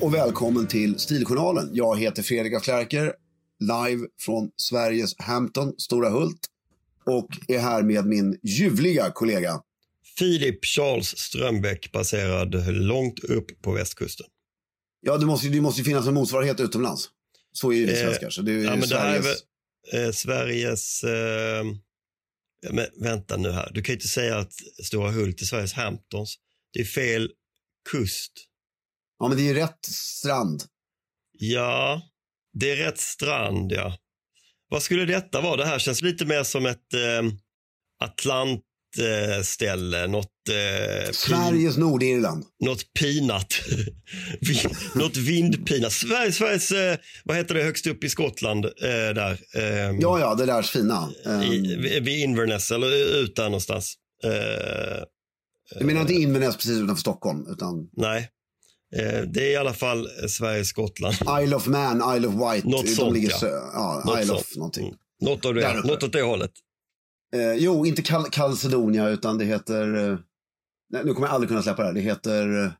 Och välkommen till Stiljournalen. Jag heter Fredrik Aslärker, live från Sveriges Hampton, Stora Hult. Och är här med min ljuvliga kollega Filip Charles Strömbäck, baserad långt upp på västkusten. Ja, det måste finnas en motsvarighet utomlands. Så är ju vi svenskar. Så det är ju Sveriges... Men vänta nu här. Du kan ju inte säga att Stora Hult är Sveriges Hamptons. Det är fel kust. Ja, men det är rätt strand. Ja, det är rätt strand, ja. Vad skulle detta vara? Det här känns lite mer som ett Atlantställe. Sveriges Nordirland. Något pinat. Något vindpinat. Sveriges vad heter det högst upp i Skottland? Där. Ja, det där fina. Vid Inverness eller utan någonstans. Jag menar inte Inverness precis utanför Stockholm. Utan... Nej. Det är i alla fall Sverige, Skottland. Isle of Man, Isle of Wight. Något sånt, ja. Ja, Isle of någonting. Något åt det hållet. Jo, inte Kalcedonia utan det heter... Nej, nu kommer jag aldrig kunna släppa det här. Det heter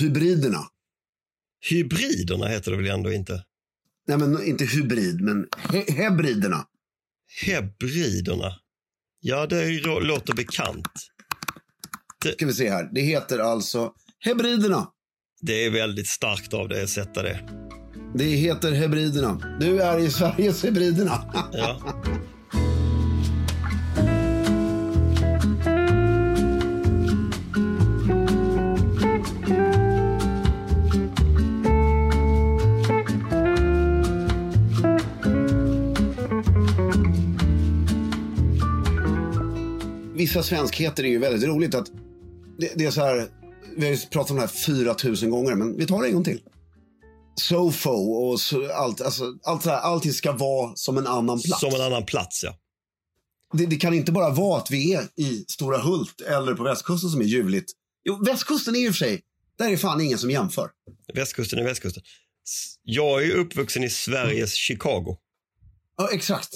Hebriderna. Hebriderna heter det väl ändå inte? Nej, men inte hybrid, men Hebriderna. Hebriderna. Ja, det låter bekant. Ska vi se här. Det heter alltså Hebriderna. Det är väldigt starkt av dig att sätta det. Det heter Hebriderna. Du är i Sveriges Hebriderna. Ja. Vissa svenskheter är ju väldigt roligt att det är så här. Vi har pratat om det här 4000 gånger, men vi tar det en gång till. Sofo och så, allt det här, allting ska vara som en annan plats. Som en annan plats, ja. Det kan inte bara vara att vi är i Stora Hult eller på västkusten som är ljuvligt. Jo, västkusten är ju för sig, där är fan ingen som jämför. Västkusten är västkusten. Jag är ju uppvuxen i Sveriges Chicago. Ja, exakt.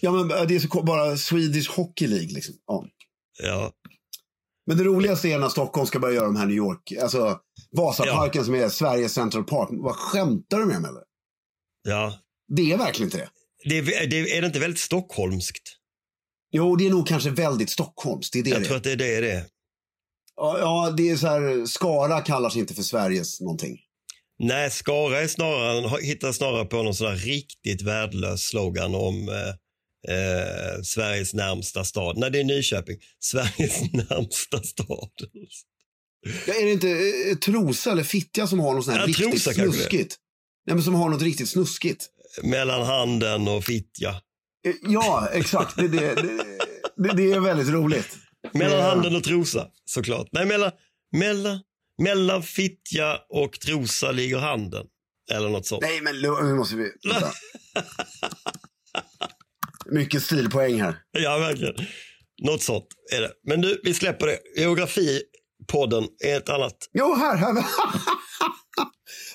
Ja, men det är så bara Swedish Hockey League liksom, ja. Ja. Men det roligaste är när Stockholm ska börja göra de här New York, alltså Vasaparken, ja. Som är Sveriges Central Park. Vad skämtar du med mig? Ja. Det är verkligen inte det. Det är det inte väldigt stockholmskt? Jo, det är nog kanske väldigt Stockholms. Det är det. Jag tror att det är det. Ja, det är så här, Skara kallas inte för Sveriges någonting. Nej, Skara är hittar snarare på någon sån här riktigt värdelös slogan om Sveriges närmsta stad. Nej, det är Nyköping. Sveriges närmsta stad. Ja, är det inte Trosa eller Fittja som har något sån här riktigt snuskigt? Nej, men som har något riktigt snuskigt. Mellan Handen och Fittja. Ja, exakt. Det är väldigt roligt. Mellan Handen och Trosa, såklart. Nej, mellan Fittja och Trosa ligger Handen. Eller något sånt. Nej, men nu måste vi... Mycket stilpoäng här. Ja, verkligen. Något sånt är det. Men nu, vi släpper det. Geografipodden är ett annat. Jo, här vi.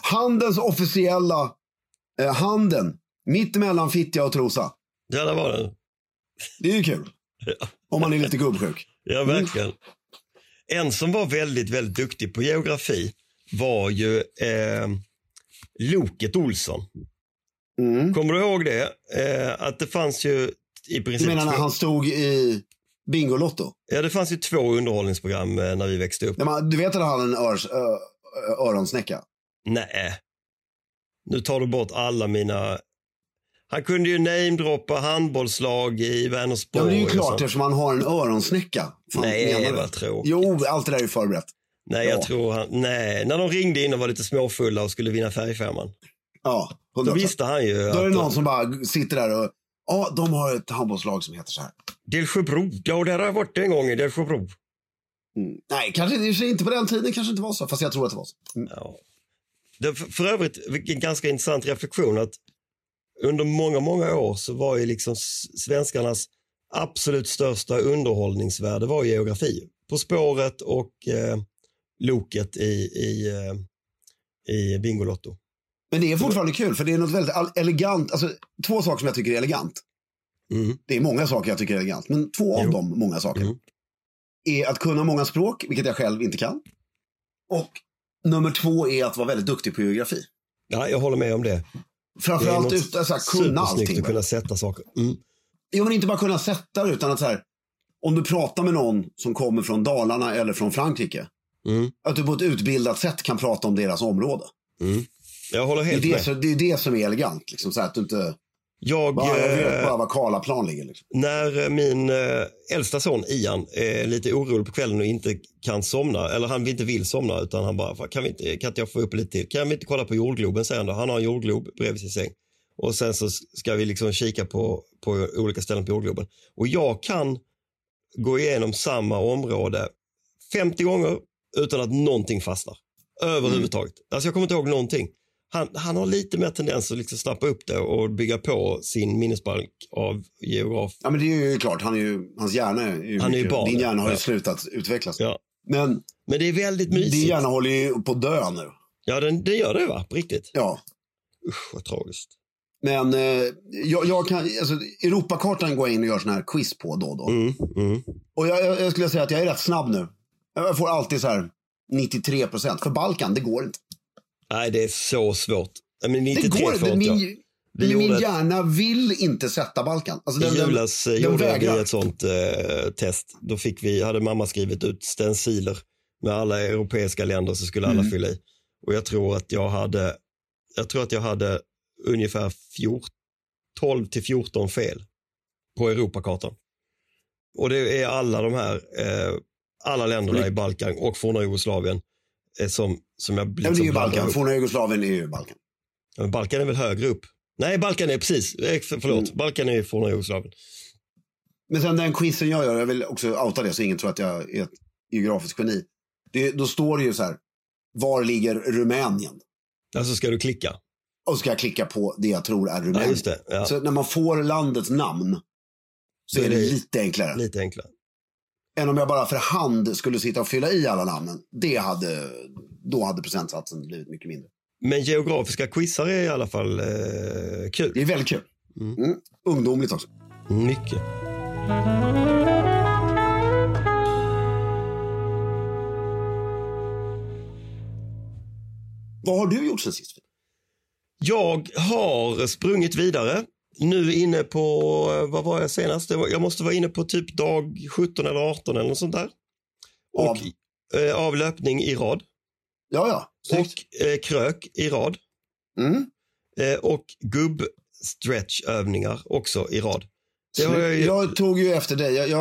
Handens officiella Handen. Mitt mellan Fittja och Trosa. Ja, det var det. Det är ju kul. Ja. Om man är lite gubbsjuk. Ja, verkligen. En som var väldigt, väldigt duktig på geografi var ju Loket Olsson. Mm. Kommer du ihåg det? Att det fanns ju i princip... Du menar när han stod i Bingolotto? Ja, det fanns ju 2 underhållningsprogram när vi växte upp. Nej, men, du vet att han hade en öronsnäcka? Nej. Nu tar du bort alla mina... Han kunde ju namedroppa handbollslag i Vänersborg. Ja, det är ju klart eftersom han har en öronsnäcka. Nej, vad tråkigt. Jo, allt det där är ju förberett. Nej, jag tror han... Nej, när de ringde in och var lite småfulla och skulle vinna färgfärman. Ja, 100%. Då visste han ju... Då är det någon som bara sitter där och... Ja, de har ett handbollslag som heter så här. Delsjöbro. Ja, det har jag varit en gång i Delsjöbro. Nej, kanske inte på den tiden. Kanske inte var så, fast jag tror att det var så. Mm. Ja. Det, för övrigt, en ganska intressant reflektion att... Under många, många år så var ju liksom svenskarnas absolut största underhållningsvärde var geografi. På spåret och Loket i Bingolotto. Men det är fortfarande kul för det är något väldigt elegant. Alltså 2 saker som jag tycker är elegant. Mm. Det är många saker jag tycker är elegant. Men 2 av dem, många saker. Mm. Är att kunna många språk, vilket jag själv inte kan. Och nummer 2 är att vara väldigt duktig på geografi. Ja, jag håller med om det. Framförallt att kunna allting. Att kunna sätta saker. Mm. Jo, men inte bara kunna sätta det, utan att så här, om du pratar med någon som kommer från Dalarna eller från Frankrike, att du på ett utbildat sätt kan prata om deras område. Mm. Jag håller helt med. Det är det som är elegant. Liksom, så att du inte jag vet bara vad Karlaplan ligger. Liksom. När min äldsta son Ian är lite orolig på kvällen och inte kan somna, eller han inte vill somna, utan han bara, kan inte jag få upp lite till? Kan vi inte kolla på jordgloben, säger han då. Han har en jordglob bredvid sin säng. Och sen så ska vi liksom kika på olika ställen på jordgloben. Och jag kan gå igenom samma område 50 gånger utan att någonting fastnar. Överhuvudtaget. Alltså jag kommer inte ihåg någonting. Han har lite mer tendens att liksom snappa upp det och bygga på sin minnesbank av geograf. Ja, men det är ju klart. Hans hjärna är ju... Han är ju barn. Din hjärna har ju slutat utvecklas. Ja. Men det är väldigt mysigt. Din hjärna håller ju på att dö nu. Ja, det gör det va? På riktigt. Ja. Usch, vad tragiskt. Men jag kan... Alltså, Europakartan går in och gör sån här quiz på då och då. Mm. Och jag skulle säga att jag är rätt snabb nu. Jag får alltid så här 93%. För Balkan, det går inte. Nej, det är så svårt. Men det går inte. Min hjärna vill inte sätta Balkan. Alltså den gjorde vi ett sånt test. Då hade mamma skrivit ut stenciler med alla europeiska länder så skulle alla fylla i. Och jag tror att jag hade ungefär 12-14 fel på Europakartan. Och det är alla de här alla länderna i Balkan och forna Jugoslavien. Som jag liksom det är ju Balkan. Forna Jugoslavien är ju Balkan. Ja, men Balkan är väl högre upp? Nej, Balkan är precis. Förlåt, Balkan är ju forna Jugoslavien. Men sen den quizen jag gör, jag vill också outa det så ingen tror att jag är ett geografiskt geni. Då står det ju så här, var ligger Rumänien? Alltså ska du klicka? Och ska jag klicka på det jag tror är Rumänien. Ja, just det, ja. Så när man får landets namn så är det lite enklare. Lite enklare. Än om jag bara för hand skulle sitta och fylla i alla namnen. Då hade procentsatsen blivit mycket mindre. Men geografiska quizar är i alla fall kul. Det är väldigt kul. Mm. Ungdomligt också. Mycket. Vad har du gjort sen sist? Jag har sprungit vidare. nu inne på, vad var jag senast? Jag måste vara inne på typ dag 17 eller 18 eller något sånt där. Och avlöpning i rad. Ja, ja. Och krök i rad. Mm. Och gubb-stretchövningar också i rad. Jag tog ju efter dig. Jag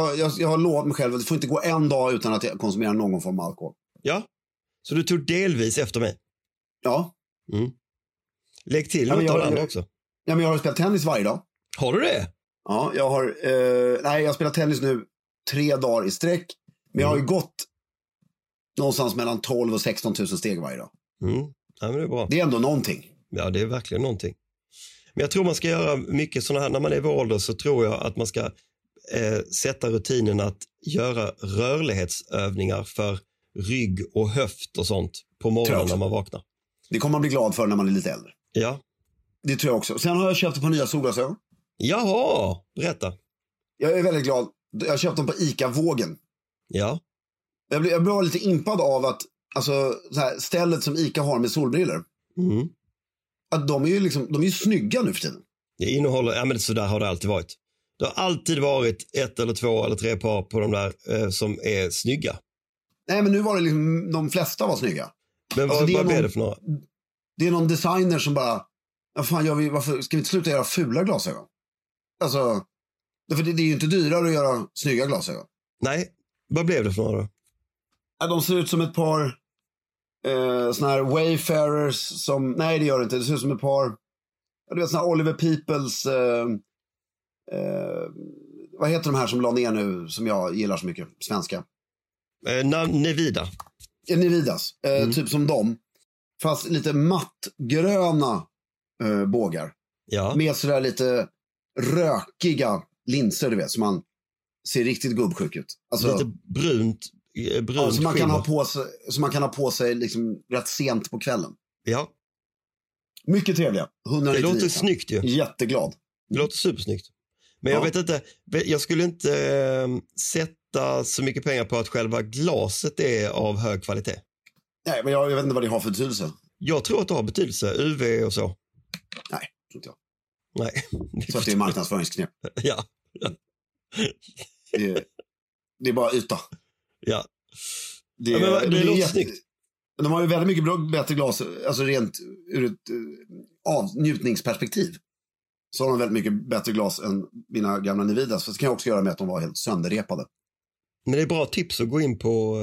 har lovat mig själv att det får inte gå en dag utan att jag konsumerar någon form av alkohol. Ja, så du tog delvis efter mig. Ja. Mm. Lägg till något av det också. Ja, men jag har spelat tennis varje dag. Har du det? Ja, jag har... jag spelar tennis nu 3 dagar i sträck. Men jag har ju gått någonstans mellan 12 och 16 000 steg varje dag. Mm. Ja, men det är bra. Det är ändå någonting. Ja, det är verkligen någonting. Men jag tror man ska göra mycket sådana här... När man är i vår ålder så tror jag att man ska sätta rutinen att göra rörlighetsövningar för rygg och höft och sånt på morgonen när man vaknar. Det kommer man bli glad för när man är lite äldre. Ja. Det tror jag också. Sen har jag köpt ett par nya solglasögon. Jaha, berätta. Jag är väldigt glad. Jag köpte dem på ICA-vågen. Ja. Jag blev lite impad av att alltså, så här, stället som ICA har med solbriller. Mm. Att de är ju liksom, de är ju snygga nu för tiden. Det innehåller, ja men så där har det alltid varit. Det har alltid varit 1 eller 2 eller 3 par på de där som är snygga. Nej, men nu var det liksom, de flesta var snygga. Men alltså, vad är det för några? Det är någon designer som bara, ja, fan, varför ska vi inte sluta göra fula glasögon? Alltså, för det är ju inte dyrare att göra snygga glasögon. Nej, vad blev det för några då? Ja, de ser ut som ett par såna här Wayfarers som, nej det gör det inte, det ser ut som ett par, ja, du vet såna här Oliver Peoples vad heter de här som la ner nu som jag gillar så mycket, svenska? Nivida. Nividas, typ som dem. Fast lite mattgröna bågar. Ja. Med sådär lite rökiga linser, du vet, så man ser riktigt gubbsjuk ut. Alltså, lite brunt ja, så man kan ha på sig, liksom rätt sent på kvällen. Ja. Mycket trevliga. 199. Det låter snyggt ju. Jätteglad. Det låter supersnyggt. Men jag vet inte, jag skulle inte sätta så mycket pengar på att själva glaset är av hög kvalitet. Nej, men jag vet inte vad det har för betydelse. Jag tror att det har betydelse, UV och så. Nej, tror inte jag. Nej. Så att det är marknadsföringsknep. Ja. Det är bara yta. Ja. Det låter snyggt. De har ju väldigt mycket bättre glas, alltså rent ur ett avnjutningsperspektiv. Så har de väldigt mycket bättre glas än mina gamla Nividas. För det kan jag också göra med att de var helt sönderrepade. Men det är bra tips att gå in på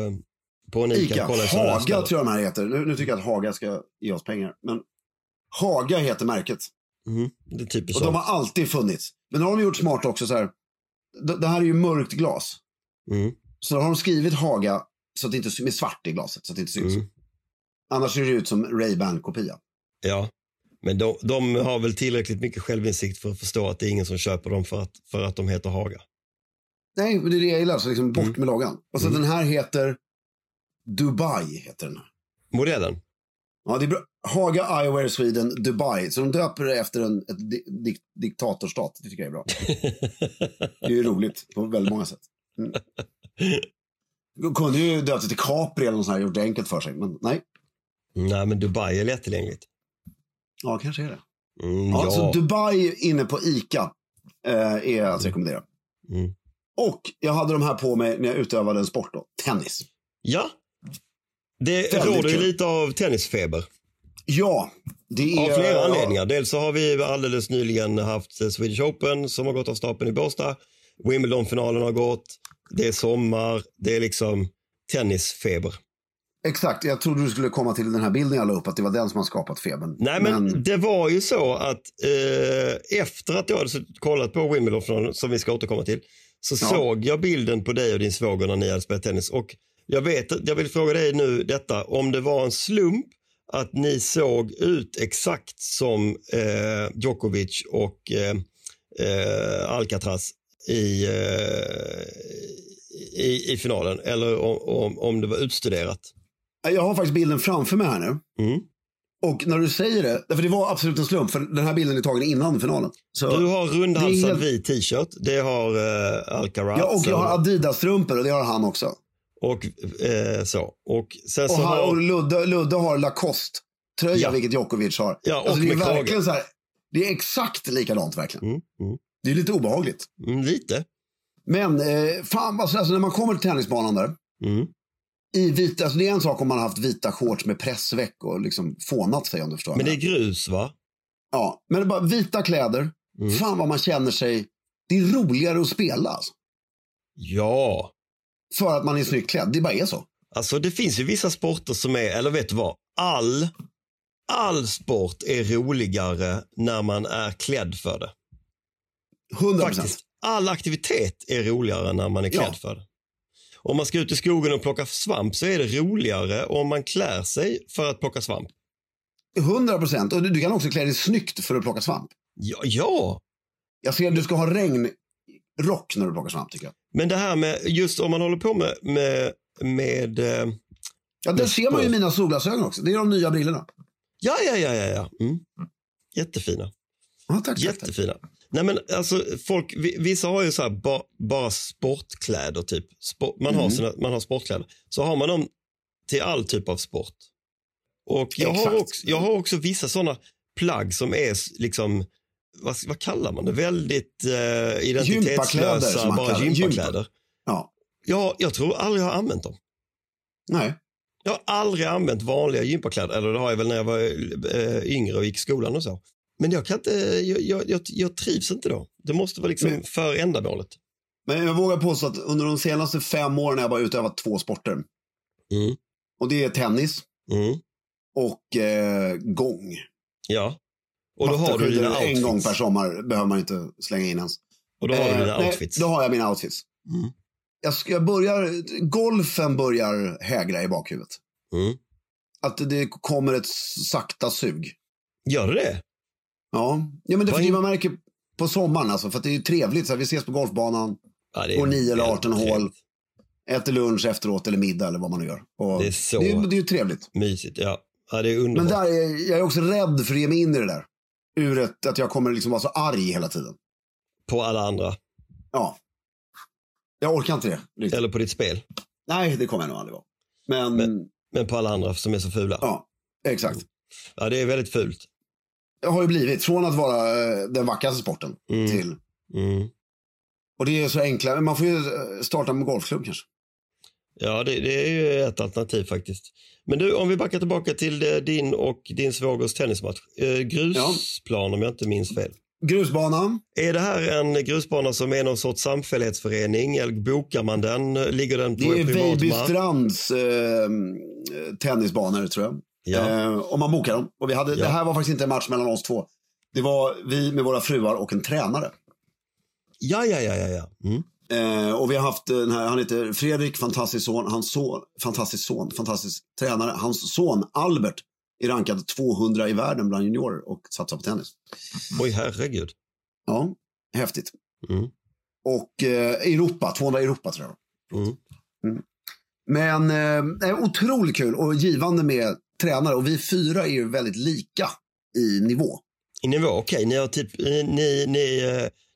en ICA. Haga tror jag de här heter. Nu tycker jag att Haga ska ge oss pengar. Men Haga heter märket. Mm, det är typiskt. Och de har alltid funnits. Men nu har de gjort smart också så här. Det här är ju mörkt glas. Mm. Så har de skrivit Haga så att det inte, med svart i glaset så att det inte syns. Mm. Annars ser det ut som Ray-Ban-kopia. Ja. Men de har väl tillräckligt mycket självinsikt för att förstå att det är ingen som köper dem för att de heter Haga. Nej, men det är det jag gillar, så liksom bort med lagan. Och så den här heter Dubai, heter den här. Modellen? Ja, det är bra. Haga Eyewear Sweden Dubai. Så de döper det efter en diktatorstat. Det tycker jag är bra. Det är ju roligt på väldigt många sätt. Mm. De kunde ju döpa sig till Capri eller något sånt här, gjort det enkelt för sig, men nej. Nej, men Dubai är lättillgängligt. Ja, kanske är det. Ja. Så Dubai inne på ICA är att rekommendera. Mm. Och jag hade de här på mig när jag utövade en sport då, tennis. Ja, det råder ju lite av tennisfeber. Ja, det är... Av flera anledningar. Dels så har vi alldeles nyligen haft Swedish Open som har gått av stapeln i Båstad. Wimbledon-finalen har gått. Det är sommar. Det är liksom tennisfeber. Exakt, jag trodde du skulle komma till den här bilden jag la upp, att det var den som har skapat febern. Nej, men det var ju så att efter att jag hade kollat på Wimbledon, som vi ska återkomma till, så såg jag bilden på dig och din svåger när ni hade spelat tennis. Och jag vill fråga dig nu detta, om det var en slump att ni såg ut exakt som Djokovic och Alcatraz i finalen, eller om det var utstuderat. Jag har faktiskt bilden framför mig här nu. Mm. Och när du säger det, för det var absolut en slump, för den här bilden är tagen innan finalen. Så du har rundhalsad vit t-shirt, det har Alcaraz. Ja, och jag har Adidas-strumpor och det har han också. Och så. Och sen så och Ludde har Lacoste-tröja, vilket Djokovic har. Ja, och alltså, det är verkligen så här, Det är exakt likadant verkligen. Det är lite obehagligt. Lite. Men fan, alltså när man kommer till tennisbanan där. I vita, alltså det är en sak om man har haft vita shorts med pressväck och liksom fånat sig, om du förstår. Men det är grus, va? Ja, men det är bara vita kläder. Fan vad man känner sig. Det är roligare att spela alltså. Ja. För att man är snyggt klädd, det bara är så. Alltså det finns ju vissa sporter som är, eller vet du vad, all sport är roligare när man är klädd för det. 100%. Faktiskt, all aktivitet är roligare när man är klädd för det. Om man ska ut i skogen och plocka svamp så är det roligare om man klär sig för att plocka svamp. 100%. Och du kan också klä dig snyggt för att plocka svamp. Ja. Jag ser att du ska ha regnrock när du plockar svamp, tycker jag. Men det här med, just om man håller på med ja, det ser man ju i mina solglasögon också. Det är de nya brillorna. Ja. Jättefina. Ja, tack. Jättefina. Tack. Nej, men alltså folk, vissa har ju så här bara sportkläder typ. Man har sportkläder. Så har man dem till all typ av sport. Och jag har också vissa sådana plagg som är liksom, vad kallar man det? Väldigt identitetslösa, bara gympakläder. Ja. Jag tror aldrig jag har använt dem. Nej. Jag har aldrig använt vanliga gympakläder. Eller det har jag väl när jag var yngre och gick i skolan och så. Men jag trivs inte då. Det måste vara liksom för ändamålet. Men jag vågar påstå att under de senaste 5 åren har jag bara utövat 2 sporter. Och det är tennis och gång. Ja. Och då har du dina outfits. En gång per sommar behöver man inte slänga in ens. Och då har du dina outfits. Då har jag mina outfits. Golfen börjar hägra i bakhuvudet. Att det kommer ett sakta sug. Gör det? Ja, men det man märker på sommaren alltså, för att det är ju trevligt så här, vi ses på golfbanan, går 9 eller 18 hål, äter lunch efteråt eller middag eller vad man nu gör. Och det är så. Det är ju trevligt. Mysigt, ja. Ja, det är underbart. Men jag är också rädd för att ge mig in i det där. Att jag kommer liksom vara så arg hela tiden. På alla andra. Ja. Jag orkar inte det. Riktigt. Eller på ditt spel. Nej, det kommer jag nog aldrig vara. Men på alla andra som är så fula. Ja, exakt. Ja, det är väldigt fult. Jag har ju blivit från att vara den vackraste sporten till. Och det är så enkla. Man får ju starta med golfklubb kanske. Ja, det är ju ett alternativ faktiskt. Men du, om vi backar tillbaka till din och din svågers tennismatch. Grusplan, om jag inte minns fel. Grusbanan. Är det här en grusbana som är någon sorts samfällighetsförening? Eller bokar man den? Ligger den på en privatmark? Det är Vejbystrands tennisbanor, tror jag. Ja. Om man bokar dem. Och det här var faktiskt inte en match mellan oss två. Det var vi med våra fruar och en tränare. Ja. Och vi har haft den här, han heter Fredrik, fantastisk son, fantastisk tränare, hans son Albert är rankad 200 i världen bland juniorer och satsar på tennis. Oj, herregud. Ja, häftigt. Och Europa, 200 i Europa tror jag. Men det är otroligt kul och givande med tränare, och vi 4 är ju väldigt lika i nivå. I nivå, okej. Ni har typ,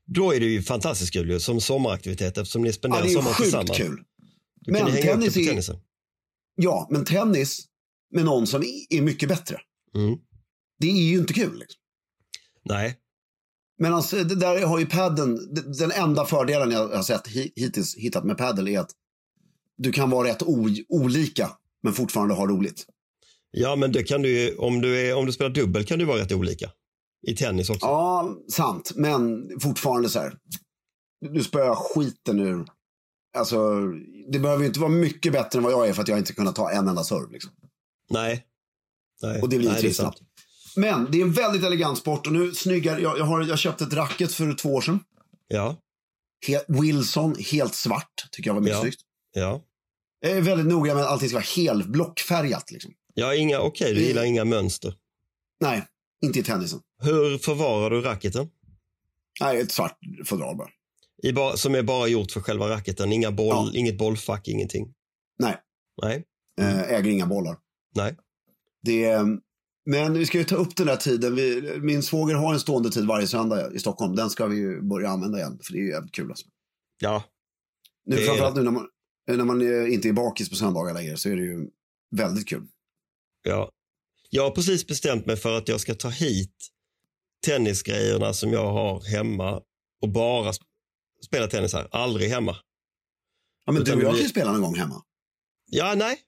då är det ju fantastiskt kul som sommaraktivitet, eftersom ni spenderar sommar tillsammans. Ja, det är sjukt kul. Men tennis men tennis med någon som är mycket bättre. Det är ju inte kul liksom. Nej. Men alltså, det där har ju padden, den enda fördelen jag har sett hittills hittat med paddel är att du kan vara rätt olika men fortfarande ha roligt. Ja, men det kan du, om du spelar dubbel kan du vara rätt olika. I tennis också. Ja, sant. Men fortfarande så här. Du spöar skiten nu. Alltså, det behöver ju inte vara mycket bättre än vad jag är för att jag inte kunnat ta en enda serve liksom. Nej. Och det blir trist. Men det är en väldigt elegant sport. Och nu snyggar, jag köpte ett racket för 2 år sedan. Ja. Wilson, helt svart. Tycker jag var mycket snyggt. Ja. Jag är väldigt noga med att allting ska vara helblockfärgat liksom. Ja, du gillar inga mönster. Nej, inte i tennisen. Hur förvarar du racketen? Nej, ett svart fodral bara. Som är bara gjort för själva racketen. Inga boll, inget bollfack, ingenting. Nej. Äger inga bollar. Nej. Men vi ska ju ta upp den här tiden. Min svåger har en stående tid varje söndag i Stockholm. Den ska vi ju börja använda igen, för det är ju jävligt kul alltså. Ja. Nu, framförallt nu när man inte är bakis på söndagar längre, så är det ju väldigt kul. Ja. Jag har precis bestämt mig för att jag ska ta hit tennisgrejerna som jag har hemma och bara spela tennis här, aldrig hemma. Ja, men utan du och jag kan ju spela någon gång hemma. Ja, nej.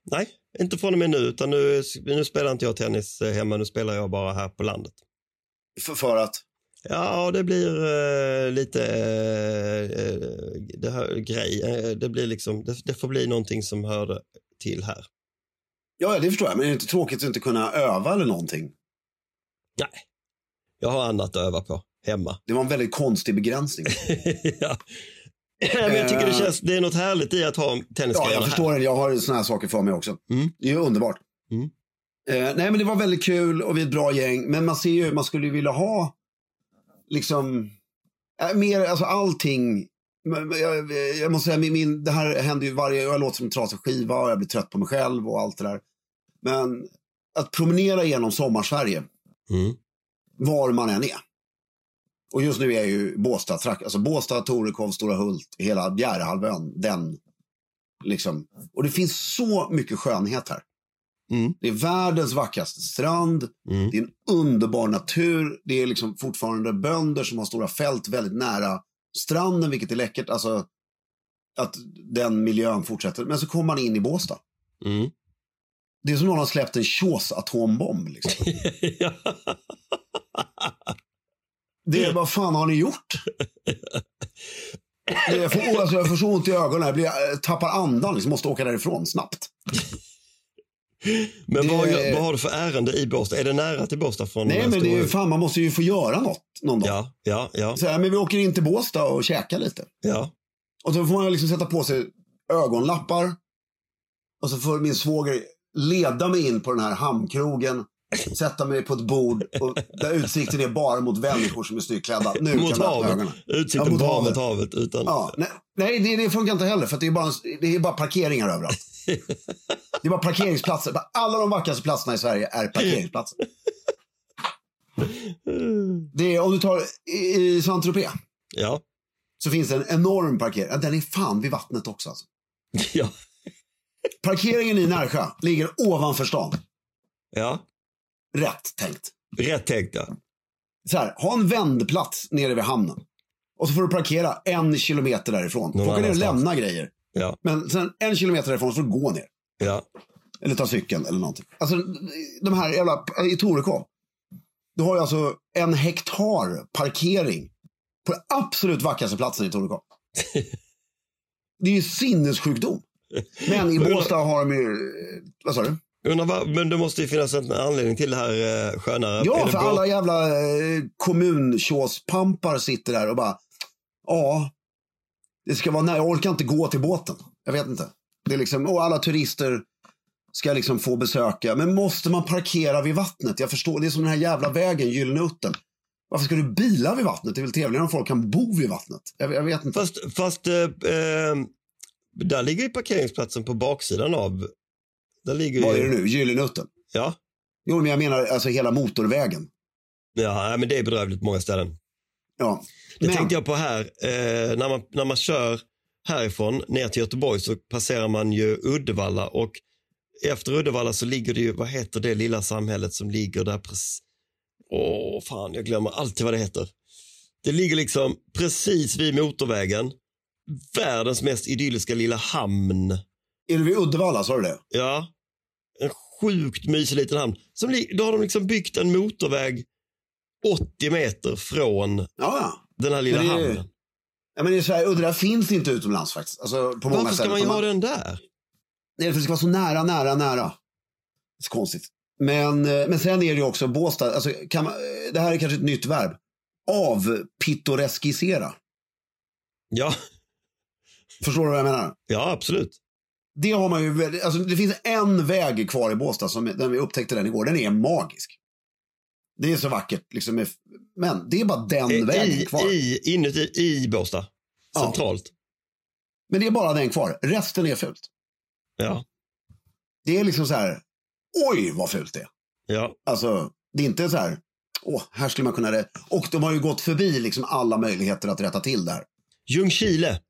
Inte från och med nu, utan nu spelar inte jag tennis hemma, nu spelar jag bara här på landet. För att? Ja, det blir det blir liksom, det får bli någonting som hör till här. Ja, det förstår jag, men är det inte tråkigt att inte kunna öva eller någonting? Nej, jag har annat att öva på hemma. Det var en väldigt konstig begränsning. Ja. Men jag tycker det är något härligt i att ha tennisgrejerna. Ja, jag förstår det. Jag har såna här saker för mig också. Mm. Det är ju underbart. Mm. Nej, men det var väldigt kul och vi är ett bra gäng. Men man ser ju, man skulle ju vilja ha liksom mer, alltså allting. Jag måste säga, det här händer ju varje, jag låter som en trasig skiva och jag blir trött på mig själv och allt det där. Men att promenera genom sommarsverige, var man än är. Och just nu är ju Båstad, Torekov, Stora Hult, hela Bjärehalvön, den liksom. Och det finns så mycket skönhet här. Mm. Det är världens vackraste strand, det är en underbar natur, det är liksom fortfarande bönder som har stora fält väldigt nära stranden, vilket är läckert, alltså att den miljön fortsätter. Men så kommer man in i Båstad. Mm. Det är som någon har släppt en Chauss-atombomb liksom. Det är, vad fan har ni gjort? Jag får så ont i ögonen. Jag tappar andan, liksom, måste åka därifrån snabbt. Men vad har du för ärende i Båstad? Är det nära till Båstad från? Nej, men det är ju fan, man måste ju få göra något någon dag. Ja. Så här, men vi åker in till Båstad och käkar lite. Ja. Och så får man liksom sätta på sig ögonlappar. Och så får min svåger leda mig in på den här hamnkrogen. Sätta mig på ett bord och där utsikten är bara mot människor som är styrklädda. Nu mot havet. Utsikten mot havet. Havet utan... Ja, nej, det funkar inte heller, för att det är bara parkeringar överallt. Det är bara parkeringsplatser. Alla de vackraste platserna i Sverige är parkeringsplatser. Det är, om du tar i Saint-Tropez, ja, så finns det en enorm parkering. Den är fan vid vattnet också, alltså. Ja. Parkeringen i Närsjö ligger ovanför stan. Ja. Rätt tänkt, ja. Så här, ha en vändplats nere vid hamnen. Och så får du parkera 1 kilometer därifrån. Folk kan ju lämna grejer. Ja. Men sen 1 kilometer därifrån får du gå ner. Ja. Eller ta cykeln eller någonting. Alltså, de här jävla... I Torekov, du har ju alltså 1 hektar parkering på den absolut vackraste platsen i Torekov. Det är ju sinnessjukdom. Men i Båstad har de ju... Vad sa du? Men det måste ju finnas en anledning till det här skönare. Ja, för alla jävla kommuntjåspampar sitter där och bara, ja, det ska vara, nej, jag orkar inte gå till båten. Jag vet inte. Det är liksom, och alla turister ska liksom få besöka. Men måste man parkera vid vattnet? Jag förstår, det är som den här jävla vägen, Gyllene Utten. Varför ska du bila vid vattnet? Det är väl trevligare om folk kan bo vid vattnet. Jag vet inte. Fast där ligger ju parkeringsplatsen på baksidan av. Vad är det nu? Gyllenutten? Ja. Jo, men jag menar alltså hela motorvägen. Ja, men det är bedrövligt många ställen. Ja. Det tänkte jag på här. När man kör härifrån ner till Göteborg så passerar man ju Uddevalla. Och efter Uddevalla så ligger det ju, vad heter det lilla samhället som ligger där precis... Åh, fan, jag glömmer alltid vad det heter. Det ligger liksom precis vid motorvägen. Världens mest idylliska lilla hamn. Är du vid Uddevalla, sa du det? Ja, en sjukt mysig liten hamn. Då har de liksom byggt en motorväg 80 meter från den här lilla hamnen. Ja, men det är så här, Uddevalla finns inte utomlands faktiskt. Alltså, på många ställen. Varför ska man ha den där? Nej, för det ska vara så nära. Det är så konstigt. Men sen är det ju också Båstad. Alltså, det här är kanske ett nytt verb. Avpittoreskissera. Ja. Förstår du vad jag menar? Ja, absolut. Det har man ju, alltså det finns en väg kvar i Båstad som den vi upptäckte den igår. Den är magisk. Det är så vackert liksom, men det är bara den vägen kvar inuti Båstad centralt. Ja. Men det är bara den kvar. Resten är fult. Ja. Det är liksom så här, oj vad fult det är. Ja. Alltså det är inte så här, här skulle man kunna det. Och de har ju gått förbi liksom alla möjligheter att rätta till där.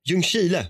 Ljungskile.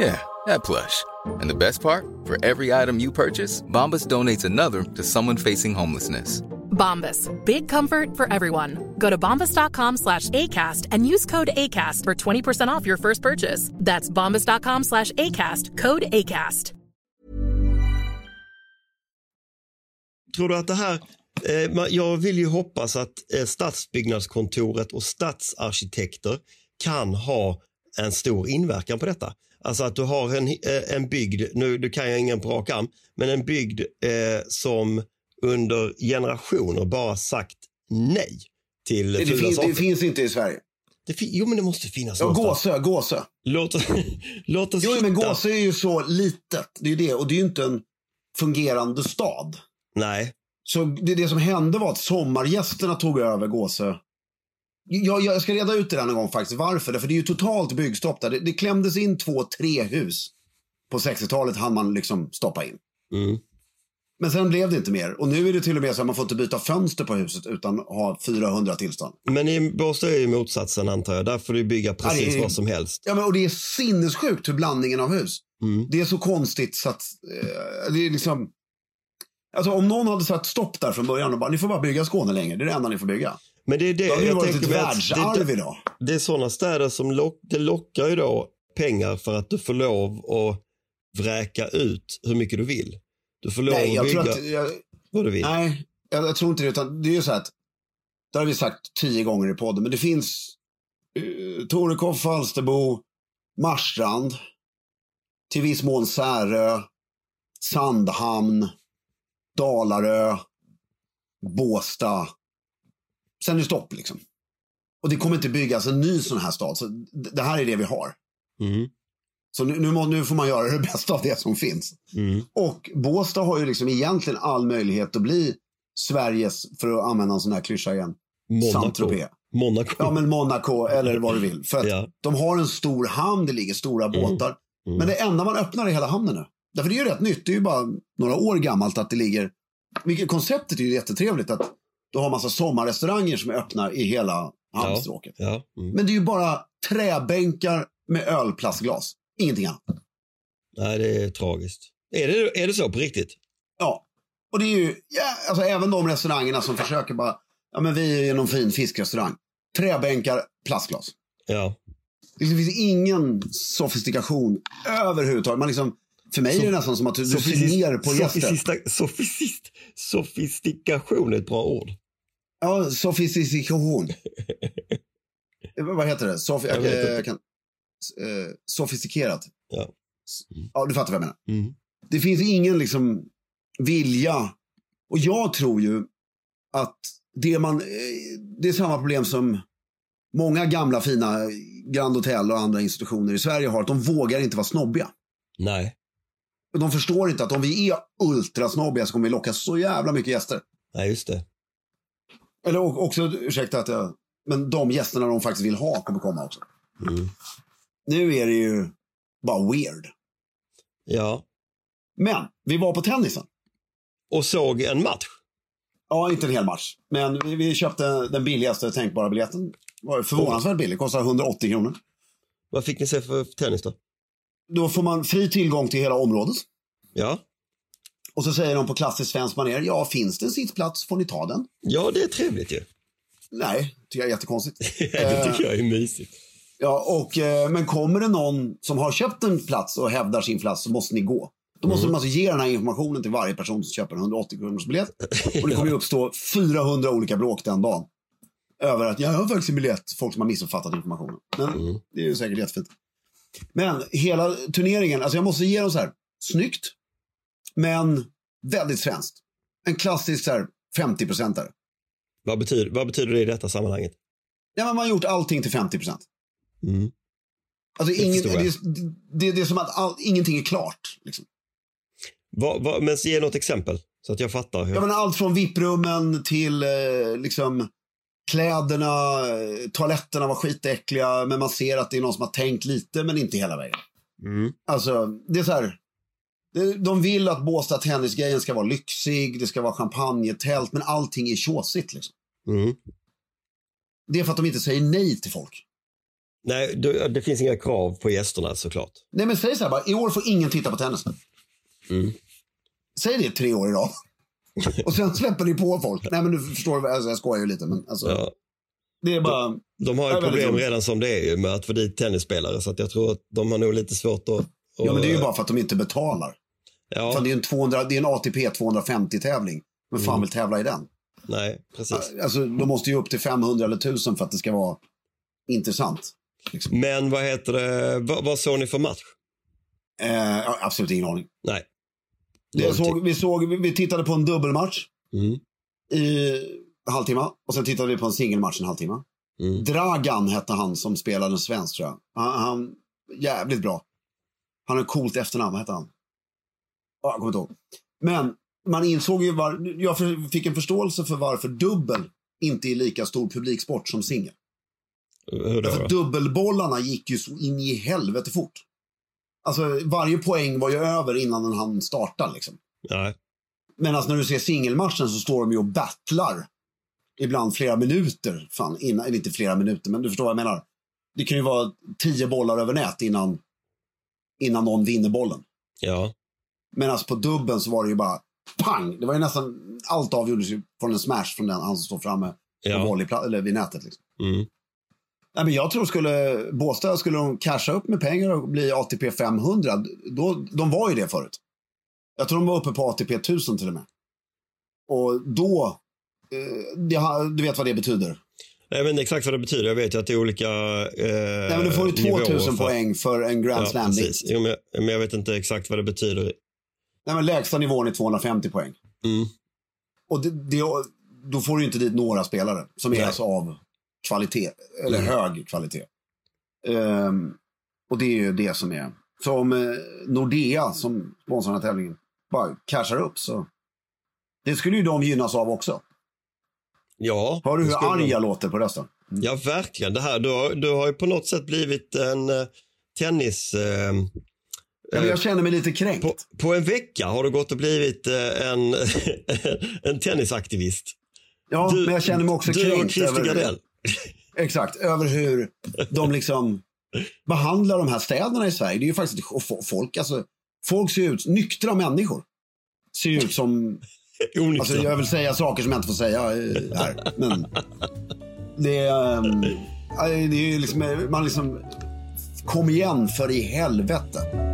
Yeah, that plush. And the best part? For every item you purchase, Bombas donates another to someone facing homelessness. Bombas, big comfort for everyone. Go to bombas.com/ACAST and use code ACAST for 20% off your first purchase. That's bombas.com/ACAST, code ACAST. Tror du att det här, jag vill ju hoppas att stadsbyggnadskontoret och stadsarkitekter kan ha en stor inverkan på detta. Alltså att du har en bygd, nu kan jag ingen på rak arm, men en bygd som under generationer bara sagt nej till det finns inte i Sverige. Jo, men det måste finnas någonstans. Gåse. Låt oss men Gåse är ju så litet, det är ju det, och det är ju inte en fungerande stad. Nej. Så det som hände var att sommargästerna tog över Gåse. Jag ska reda ut det där någon gång faktiskt. Varför? För det är ju totalt byggstopp där. Det klämdes in 2-3 hus. På 60-talet hann man liksom stoppa in. Mm. Men sen blev det inte mer. Och nu är det till och med så att man får inte byta fönster på huset utan ha 400 tillstånd. Men i Båstad är ju motsatsen, antar jag. Där får du bygga precis vad som helst. Ja, men och det är sinnessjukt hur blandningen av hus. Mm. Det är så konstigt så att det är liksom... Alltså om någon hade satt stopp där från början och bara, ni får bara bygga Skåne längre, det är det enda ni får bygga. Men det är det, jag tänker ett världsarv idag. Det är sådana städer som lockar ju då pengar för att du får lov att vräka ut hur mycket du vill. Du får lov att bygga vad du vill. Nej, jag tror inte det, utan det är ju så att, det har vi sagt 10 gånger i podden, men det finns Torekov, Falsterbo, Marstrand, till viss mån Särö, Sandhamn, Dalarö, Båstad. Sen är det stopp liksom. Och det kommer inte byggas en ny sån här stad. Så det här är det vi har. Mm. Så nu får man göra det bästa av det som finns. Mm. Och Båstad har ju liksom egentligen all möjlighet att bli Sveriges, för att använda en sån här klyscha igen, Saint-Tropez. Monaco. Ja, men Monaco eller vad du vill. För att de har en stor hamn, det ligger stora båtar. Mm. Men det enda man öppnar är hela hamnen nu. Därför det är ju rätt nytt, det är ju bara några år gammalt att det ligger, vilket konceptet är ju jättetrevligt att du har massa sommarrestauranger som öppnar i hela hamnstråket. Ja, ja, mm. Men det är ju bara träbänkar med ölplastglas, ingenting annat. Nej, det är tragiskt. Är det så på riktigt? Ja, och det är ju alltså även de restaurangerna som försöker bara, ja men vi är någon fin fiskrestaurang. Träbänkar, plastglas. Ja. Det finns ingen sofistikation överhuvudtaget, man liksom. För mig är det nästan som att du ser ner på gäster. Sofistikation är ett bra ord. Ja, sofistikation. Vad heter det? Sofistikerat. Ja. Ja, du fattar vad jag menar. Mm. Det finns ingen liksom vilja. Och jag tror ju att det är samma problem som många gamla fina Grand Hotel och andra institutioner i Sverige har. Att de vågar inte vara snobbiga. Nej. De förstår inte att om vi är ultrasnobbiga så kommer vi locka så jävla mycket gäster. Nej, just det. Eller också, ursäkta att jag... Men de gästerna de faktiskt vill ha kommer komma också. Mm. Nu är det ju bara weird. Ja. Men, vi var på tennisen. Och såg en match. Ja, inte en hel match. Men vi köpte den billigaste tänkbara biljetten. Det var förvånansvärt billig. Kostade 180 kronor. Vad fick ni se för tennis då? Då får man fri tillgång till hela området. Ja. Och så säger de på klassiskt svensk manér, ja, finns det en sittplats får ni ta den. Ja, det är trevligt ju. Nej, tycker jag är jättekonstigt. Det tycker jag är mysigt. Ja, och, men kommer det någon som har köpt en plats och hävdar sin plats så måste ni gå. Då måste de alltså ge den här informationen till varje person som köper en 180 kronors biljett. Och det kommer ju uppstå 400 olika bråk den dagen. Över att jag har faktiskt en biljett, folk som har missuppfattat informationen. Men det är ju säkert jättefint. Men hela turneringen, alltså jag måste ge dem så här, snyggt, men väldigt svenskt. En klassisk så här 50%-are. Vad betyder det i detta sammanhanget? Nej, men man har gjort allting till 50%. Mm. Alltså det är som att ingenting är klart liksom. Men ge något exempel så att jag fattar hur... Ja, men allt från VIP-rummen till liksom kläderna, toaletterna var skitäckliga, men man ser att det är någon som har tänkt lite men inte hela vägen. Mm. Alltså det är så här, de vill att Båstad tennisgrejen ska vara lyxig, det ska vara champagnetält, men allting är tjåsigt liksom. Mm. Det är för att de inte säger nej till folk. Nej, det finns inga krav på gästerna såklart. Nej, men säg så här bara, i år får ingen titta på tennis. Mm. Säg det 3 år idag. Och sen släpper ni på folk. Nej, men du förstår, alltså, jag skojar ju lite, men alltså, ja. Det är bara... De har ju problem redan som det är ju, med att få dit tennisspelare. Så att jag tror att de har nog lite svårt att... Ja, men det är ju bara för att de inte betalar. Ja. För det är ju en ATP 250-tävling. Men fan vill tävla i den? Nej, precis. Alltså, de måste ju upp till 500 eller 1000 för att det ska vara intressant. Liksom. Men vad heter det? Vad såg ni för match? Absolut ingen aning. Nej. Vi tittade på en dubbelmatch i halvtimme. Och sen tittade vi på en singelmatch en halvtimme. Mm. Dragan hette han som spelade svensk, tror jag. Han jävligt bra. Han har coolt efternamn, hette han. Ja, jag kommer inte ihåg. Men man insåg ju jag fick en förståelse för varför dubbel inte är lika stor publiksport som singel. För dubbelbollarna gick ju så in i helvete fort. Alltså varje poäng var ju över innan den hann starta liksom. Nej. Men alltså när du ser singelmatchen så står de ju och battlar ibland flera minuter innan, inte flera minuter, men du förstår vad jag menar. Det kan ju vara 10 bollar över nät innan någon vinner bollen. Ja. Men alltså på dubben så var det ju bara pang, det var ju nästan allt avgjordes ju från en smash från den han som står framme på boll eller vid nätet liksom. Mm. Nej, men jag tror skulle Båstad skulle de casha upp med pengar och bli ATP 500. Då, de var ju det förut. Jag tror de var uppe på ATP 1000 till och med. Och då, du vet vad det betyder. Nej, men exakt vad det betyder. Jag vet ju att det är olika nivåer. Nej, men du får ju 2000 poäng för en Grand Slam. Precis. Jo, men jag vet inte exakt vad det betyder. Nej, men lägsta nivån är 250 poäng. Mm. Och då får du inte dit några spelare som är alltså av... kvalitet, eller hög kvalitet. Och det är ju det som är. Så om Nordea, som sponsrar den här tävlingen, bara cashar upp, så det skulle ju de gynnas av också. Ja. Hör du hur arga låter på rösten? Mm. Ja, verkligen. Det här, du har ju på något sätt blivit en tennis... jag känner mig lite kränkt. På en vecka har du gått och blivit en tennisaktivist. Ja, men jag känner mig också kränkt över... Exakt, över hur de liksom behandlar de här städerna i Sverige. Det är ju faktiskt, och folk ser ut, nyktra människor ser ut som alltså, jag vill säga saker som jag inte får säga här, men det är ju liksom, man liksom, kom igen för i helvete.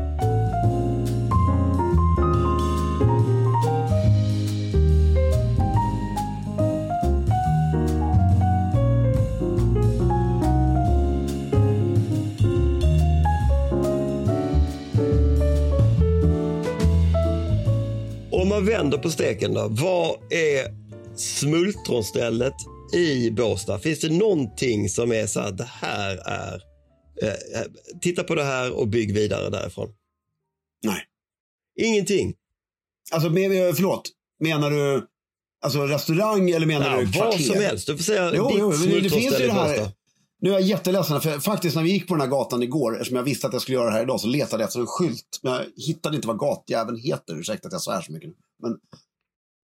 Vänder på steken då. Vad är smultronstället i Båstad? Finns det någonting som är så här, det här är titta på det här och bygg vidare därifrån? Nej. Ingenting? Alltså, förlåt. Menar du alltså restaurang eller menar du kvarter? Vad som helst. Du får säga det finns ju det här. Nu är jag jätteledsen, för faktiskt när vi gick på den här gatan igår, eftersom jag visste att jag skulle göra det här idag, så letade jag efter en skylt, men jag hittade inte vad gatjäveln heter. Ursäkta att jag svär så mycket.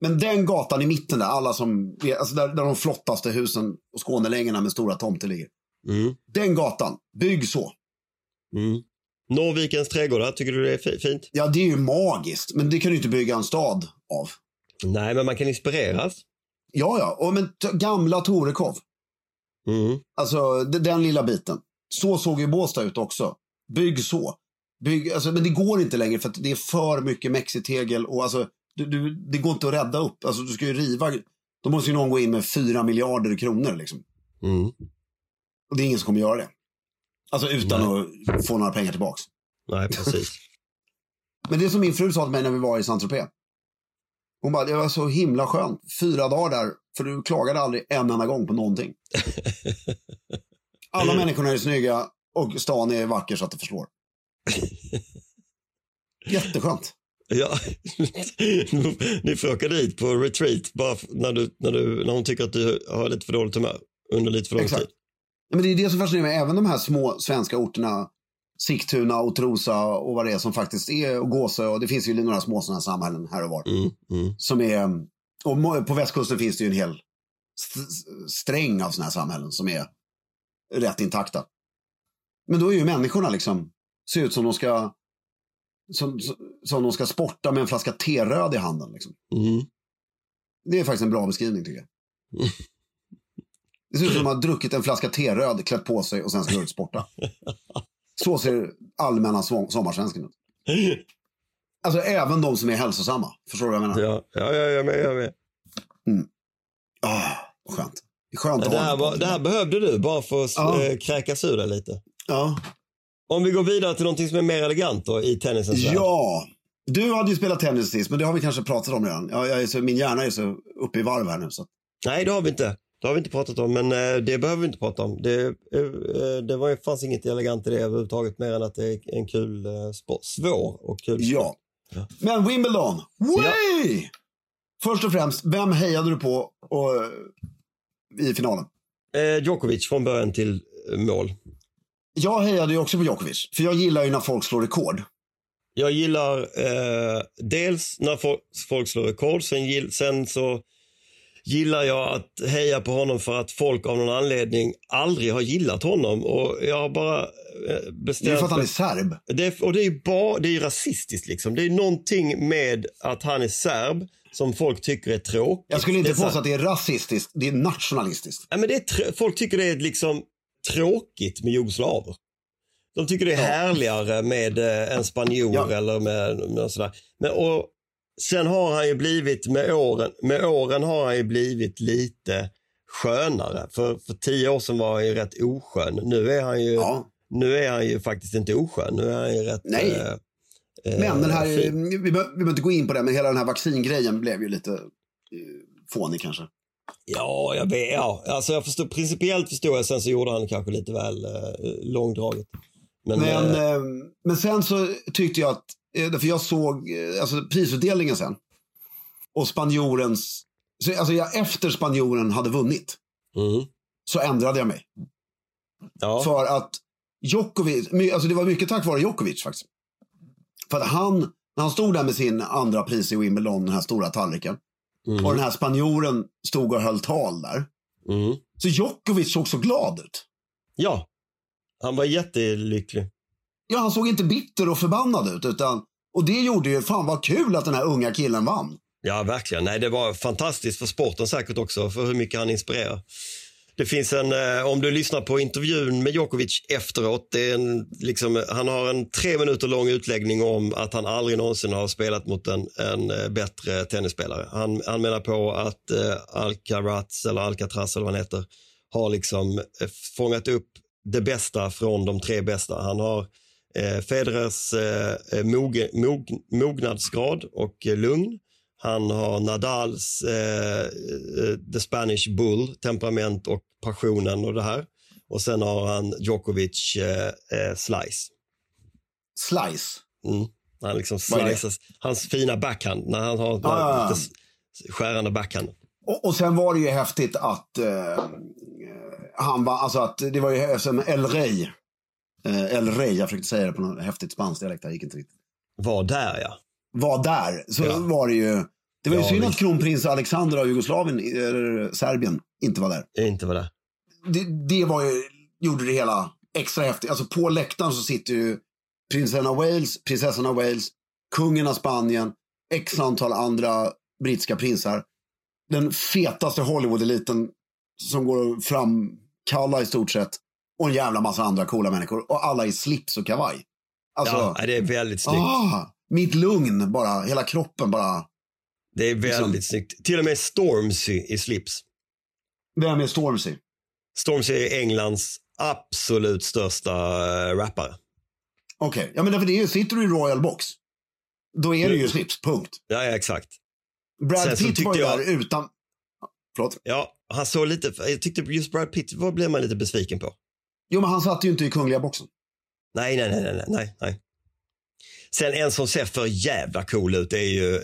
Men den gatan i mitten där, alla som, alltså där de flottaste husen och Skånelängorna med stora tomter ligger. Mm. Den gatan, bygg så. Mm. Norrvikens trädgårdar, tycker du det är fint? Ja, det är ju magiskt, men det kan du inte bygga en stad av. Nej, men man kan inspireras. Ja, och men gamla Torekov. Mm. Alltså den lilla biten. Så såg ju Båstad ut också. Bygg så. Alltså, men det går inte längre för att det är för mycket mexitegel och alltså det går inte att rädda upp. Alltså du ska ju riva. Då måste ju någon gå in med 4 miljarder kronor liksom. Mm. Och det är ingen som kommer göra det. Alltså utan att få några pengar tillbaks. Nej, precis. Men det är som min fru sa till mig när vi var i Saint-Tropez. Hon bara, det var så himla skönt. 4 dagar där, för du klagade aldrig en enda gång på någonting. Alla människorna är snygga och stan är vacker så att det förslår. Jätteskönt. Ja, ni får åka dit på retreat bara när hon tycker att du har lite för dåligt humör under lite för lång tid. Ja, men det är det som fascinerar mig, även de här små svenska orterna, Sigtuna och Trosa och vad det är som faktiskt är, och Gåse, och det finns ju några små sådana samhällen här och var. Som är, och på västkusten finns det ju en hel sträng av sådana här samhällen som är rätt intakta. Men då är ju människorna liksom, ser ut som de ska som de ska sporta med en flaska teröd i handen liksom. Det är faktiskt en bra beskrivning tycker jag. Det ser ut som de har druckit en flaska teröd, klätt på sig och sen ska ut sporta. Så ser allmänna sommarsvensken ut. Alltså även de som är hälsosamma. Förstår du vad jag menar? Ja, jag med. Skönt. Skönt att det här behövde du bara för att kräkas ur dig lite. Ja. Om vi går vidare till någonting som är mer elegant då i tennisen. Ja, du hade ju spelat tennis sist, men det har vi kanske pratat om redan. Min hjärna är så uppe i varv här nu. Så. Nej, det har vi inte. Det har vi inte pratat om, men det behöver vi inte prata om. Det fanns inget elegant i det överhuvudtaget, mer än att det är en kul sport. Svår och kul sport. Ja. Men Wimbledon! Way! Ja. Först och främst, vem hejade du på i finalen? Djokovic från början till mål. Jag hejade ju också på Djokovic, för jag gillar ju när folk slår rekord. Jag gillar dels när folk slår rekord, sen så gillar jag att heja på honom för att folk av någon anledning aldrig har gillat honom, och jag har bara bestämt... Det är för att han är serb. Det är ju rasistiskt liksom. Det är någonting med att han är serb som folk tycker är tråkigt. Jag skulle inte påstå att det är rasistiskt, det är nationalistiskt. Ja, men folk tycker det är liksom tråkigt med jugoslaver. De tycker det är härligare med en spanjor eller med sådär. Men, och sen har han ju blivit med åren har han ju blivit lite skönare. För 10 år sedan var han ju rätt oskön. Nu är han ju faktiskt inte oskön. Nu är han ju rätt... Nej. Men den här, vi behöver inte gå in på det, men hela den här vaccingrejen blev ju lite fånig kanske. Ja, jag vet. Ja. Alltså jag förstår, principiellt förstår jag, sen så gjorde han kanske lite väl långdraget. Men sen så tyckte jag att, för jag såg prisutdelningen sen. Och efter spanjoren hade vunnit så ändrade jag mig. Ja. För att Djokovic, det var mycket tack vare Djokovic faktiskt. För att när han stod där med sin andra pris i Wimbledon, den här stora tallriken, och den här spanjoren stod och höll tal där, så Djokovic såg så glad ut. Ja, han var jättelycklig. Ja, han såg inte bitter och förbannad ut, och det gjorde ju, fan vad kul att den här unga killen vann. Ja, verkligen. Nej, det var fantastiskt för sporten säkert också, för hur mycket han inspirerar. Det finns om du lyssnar på intervjun med Djokovic efteråt, han har en 3 minuter lång utläggning om att han aldrig någonsin har spelat mot en bättre tennisspelare. Han menar på att Alcatraz eller vad han heter, har liksom fångat upp det bästa från de 3 bästa. Han har Federers mognadsgrad och lugn. Han har Nadals The Spanish Bull, temperament och passionen och det här. Och sen har han Djokovic slice. Slice? Han liksom slices. Hans fina backhand. När han har skärande backhand. Och sen var det ju häftigt att han var, alltså att det var ju som El Rey. El Rey, jag försökte säga det på något häftigt spanskt dialekt, gick inte riktigt. Var där. Så var det ju... Det var ju synd att kronprins Alexander av Jugoslavien, eller Serbien, inte var där. Det var ju... Gjorde det hela extra häftigt. Alltså på läktaren så sitter ju prinsessan av Wales, kungen av Spanien, x antal andra brittiska prinsar. Den fetaste Hollywood-eliten som går framkalla i stort sett. Och en jävla massa andra coola människor. Och alla i slips och kavaj. Alltså, ja, det är väldigt snyggt. Mitt lugn bara, hela kroppen bara. Det är väldigt snyggt. Till och med Stormzy i slips. Vem är Stormzy? Stormzy är Englands absolut största rappare. Okej, ja men därför sitter du i Royal Box. då är det ju slips, punkt. Ja, exakt. Brad Pitt var ju där utan... Förlåt. Ja, han såg lite... Jag tyckte just Brad Pitt, vad blev man lite besviken på? Jo, men han satt ju inte i kungliga boxen. Nej. Sen en som ser för jävla cool ut är ju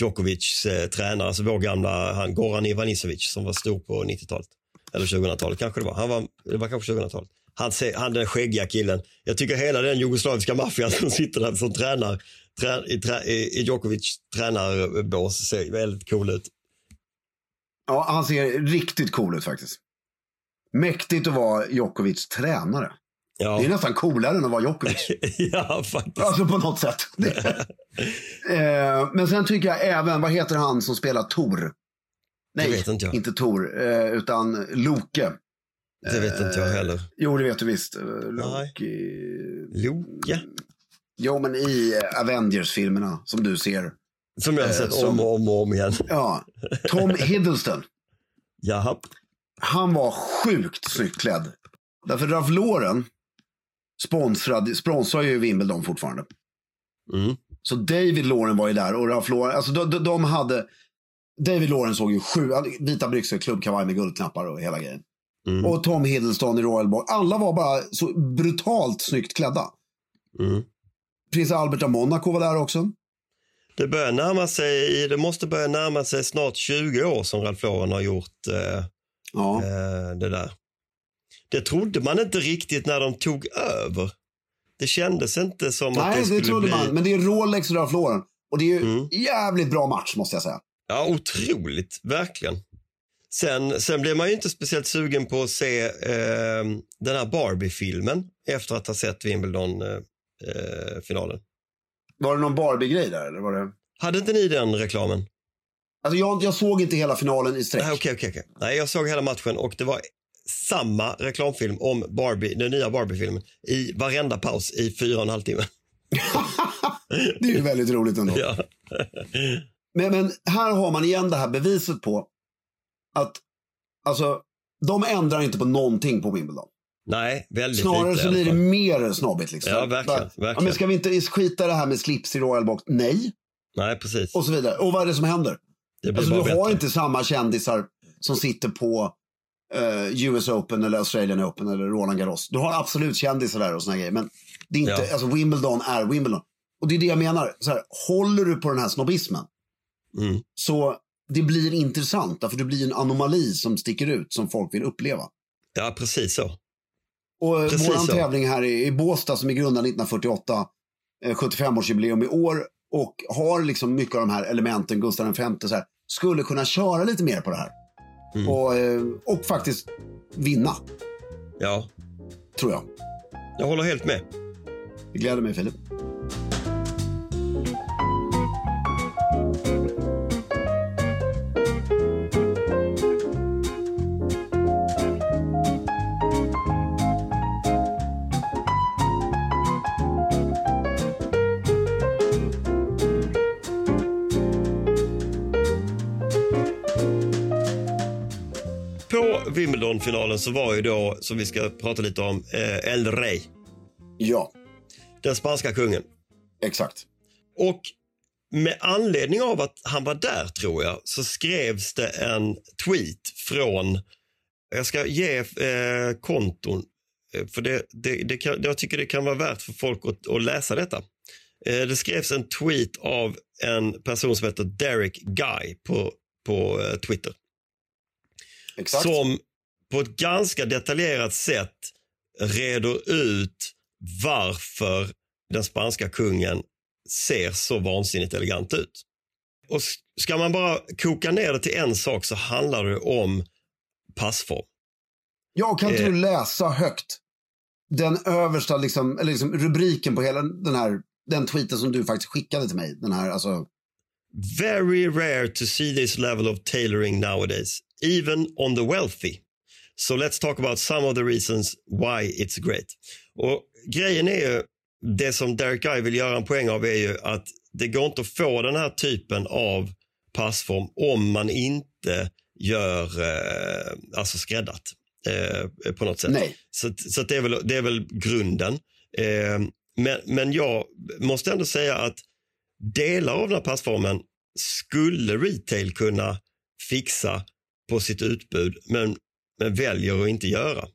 Djokovics tränare, alltså vår gamla han, Goran Ivanisevic, som var stor på 90-talet. Eller 2000-talet kanske det var. Det var kanske 2000-talet. Han den skäggiga killen. Jag tycker hela den jugoslaviska maffian som sitter där som tränar i Djokovic tränarbås ser väldigt cool ut. Ja, han ser riktigt cool ut faktiskt. Mäktigt att vara Djokovics tränare. Ja. Det är nästan coolare än att vara Djokovic. Ja, faktiskt. Alltså på något sätt. Men sen tycker jag även, vad heter han som spelar Tor? Nej, det vet inte jag. Inte Tor, utan Loke. Det vet inte jag heller. Jo, det vet du visst. Loke. Jo, men i Avengers-filmerna som du ser. Som jag har sett om igen. Ja, Tom Hiddleston. Jaha. Han var sjukt snyggklädd. Därför Ralph Lauren sponsrar ju Wimbledon fortfarande. Mm. Så David Låren var ju där och Ralph Lauren, alltså de hade David Låren såg ju vita byxor, klubbkavaj med guldknappar och hela grejen. Mm. Och Tom Hiddleston i Royal Box. Alla var bara så brutalt snyggt klädda. Mm. Prins Albert av Monaco var där också. Det måste börja närma sig snart 20 år som Ralph Lauren har gjort det där. Det trodde man inte riktigt när de tog över. Det kändes inte som att det skulle trodde bli... man, men det är Rolex och Ralph Lauren. Och det är ju jävligt bra match, måste jag säga. Ja, otroligt, verkligen. Sen blev man ju inte speciellt sugen på att se den här Barbie-filmen efter att ha sett Wimbledon-finalen. Var det någon Barbie-grej där? Eller var det... Hade inte ni den reklamen? Alltså jag såg inte hela finalen i sträck. Okej. Nej, jag såg hela matchen och det var... samma reklamfilm om Barbie, den nya Barbie-filmen, i varenda paus i 4,5 timmar. Det är ju väldigt roligt ändå. Ja. men här har man igen det här beviset på att alltså, de ändrar inte på någonting på Wimbledon. Nej, väldigt snarare lite, så blir det mer snobbigt liksom. Ja, verkligen. Ja, men ska vi inte skita det här med slips i Royal Box? Nej, precis. Och så vidare. Och vad är det som händer? Alltså, du har inte samma kändisar som sitter på US Open eller Australian Open eller Roland Garros. Du har absolut kändisar där och såna grejer, men det är inte, alltså Wimbledon är Wimbledon. Och det är det jag menar, så här, håller du på den här snobbismen så det blir intressant, därför det blir en anomali som sticker ut som folk vill uppleva. Ja, precis så. Och precis våran tävling här i Båstad som är grundad 1948, 75-årsjubileum i år och har liksom mycket av de här elementen, Gustav V så här, skulle kunna köra lite mer på det här. Mm. Och faktiskt vinna. Ja. Tror jag. Jag håller helt med. Jag gläder mig, Filip. Wimbledon-finalen så var ju då, som vi ska prata lite om, El Rey. Ja. Den spanska kungen. Exakt. Och med anledning av att han var där, tror jag, så skrevs det en tweet från, jag ska ge konton, för jag tycker det kan vara värt för folk att läsa detta. Det skrevs en tweet av en person som heter Derek Guy på Twitter. Exakt. Som på ett ganska detaljerat sätt reder ut varför den spanska kungen ser så vansinnigt elegant ut. Och ska man bara koka ner det till en sak så handlar det om passform. Jag kan inte läsa högt den översta liksom rubriken på hela den tweeten som du faktiskt skickade till mig, den här alltså. Very rare to see this level of tailoring nowadays, even on the wealthy. So let's talk about some of the reasons why it's great. Och grejen är ju, det som Derek Guy vill göra en poäng av är ju att det går inte att få den här typen av passform om man inte gör alltså skräddat på något sätt. Nej. Så det är väl grunden. Men jag måste ändå säga att delar av den här passformen skulle retail kunna fixa på sitt utbud, men väljer att inte göra.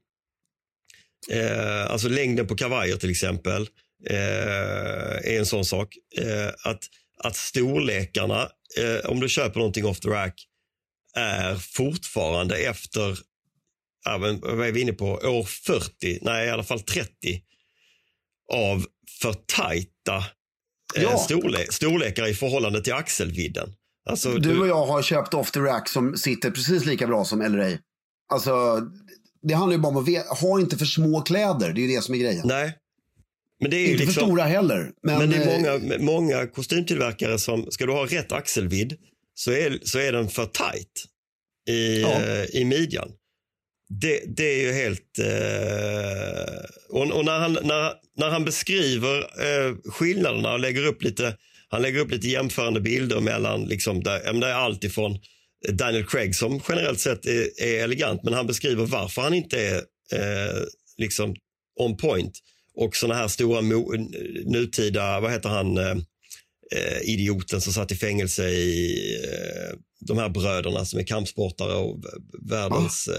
Alltså längden på kavajer till exempel är en sån sak. Att storlekarna, om du köper någonting off the rack, är fortfarande efter, vad är vi inne på, år 40, nej i alla fall 30, av för tajta storlekar i förhållande till axelvidden. Alltså, du och jag har köpt off the rack som sitter precis lika bra som El Rey. Alltså det handlar ju bara om att ha inte för små kläder, det är ju det som är grejen. Nej. Men det är inte ju liksom, för stora heller. Men det är många kostymtillverkare som, ska du ha rätt axelvidd så är den för tajt i midjan. Det är ju helt... och när han beskriver skillnaderna och lägger upp lite jämförande bilder mellan, liksom, det är allt ifrån Daniel Craig som generellt sett är elegant, men han beskriver varför han inte är liksom on point. Och såna här stora nutida, vad heter han, idioten som satt i fängelse i de här bröderna som är kampsportare och världens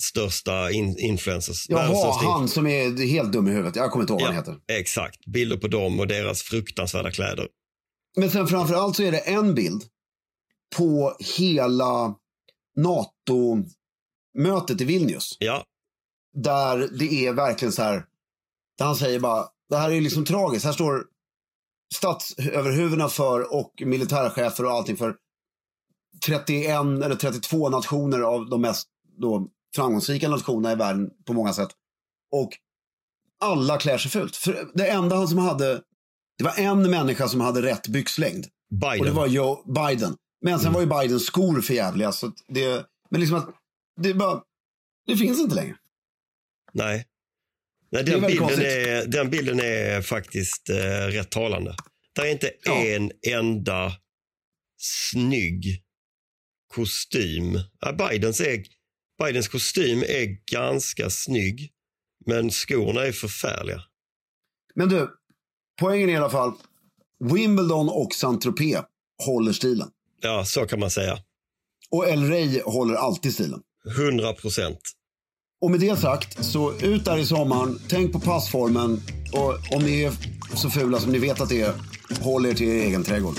största influencers. Jaha, han som är helt dum i huvudet. Jag kommer inte ihåg vad han heter. Exakt, bilder på dem och deras fruktansvärda kläder. Men sen framförallt så är det en bild på hela NATO-mötet i Vilnius. Ja. Där det är verkligen så här, där han säger bara, det här är liksom tragiskt. Här står statsöverhuvudena för och militärchefer och allting för 31 eller 32 nationer av de mest då framgångsrika nationerna i världen på många sätt. Och alla klär sig fult. För det enda han som hade, det var en människa som hade rätt byxlängd. Biden. Och det var Joe Biden. Men sen var ju Bidens skor för jävliga. Så det, men liksom att det bara, det finns inte längre. Nej. Nej, den bilden är faktiskt rätt talande. Det är inte en enda snygg kostym. Bidens kostym är ganska snygg, men skorna är förfärliga. Men du, poängen i alla fall, Wimbledon och Saint-Tropez håller stilen. Ja, så kan man säga. Och El Rey håller alltid stilen. 100%. Och med det sagt, så ut där i sommaren, tänk på passformen, och om ni är så fula som ni vet att det är, håll er till er egen trädgård.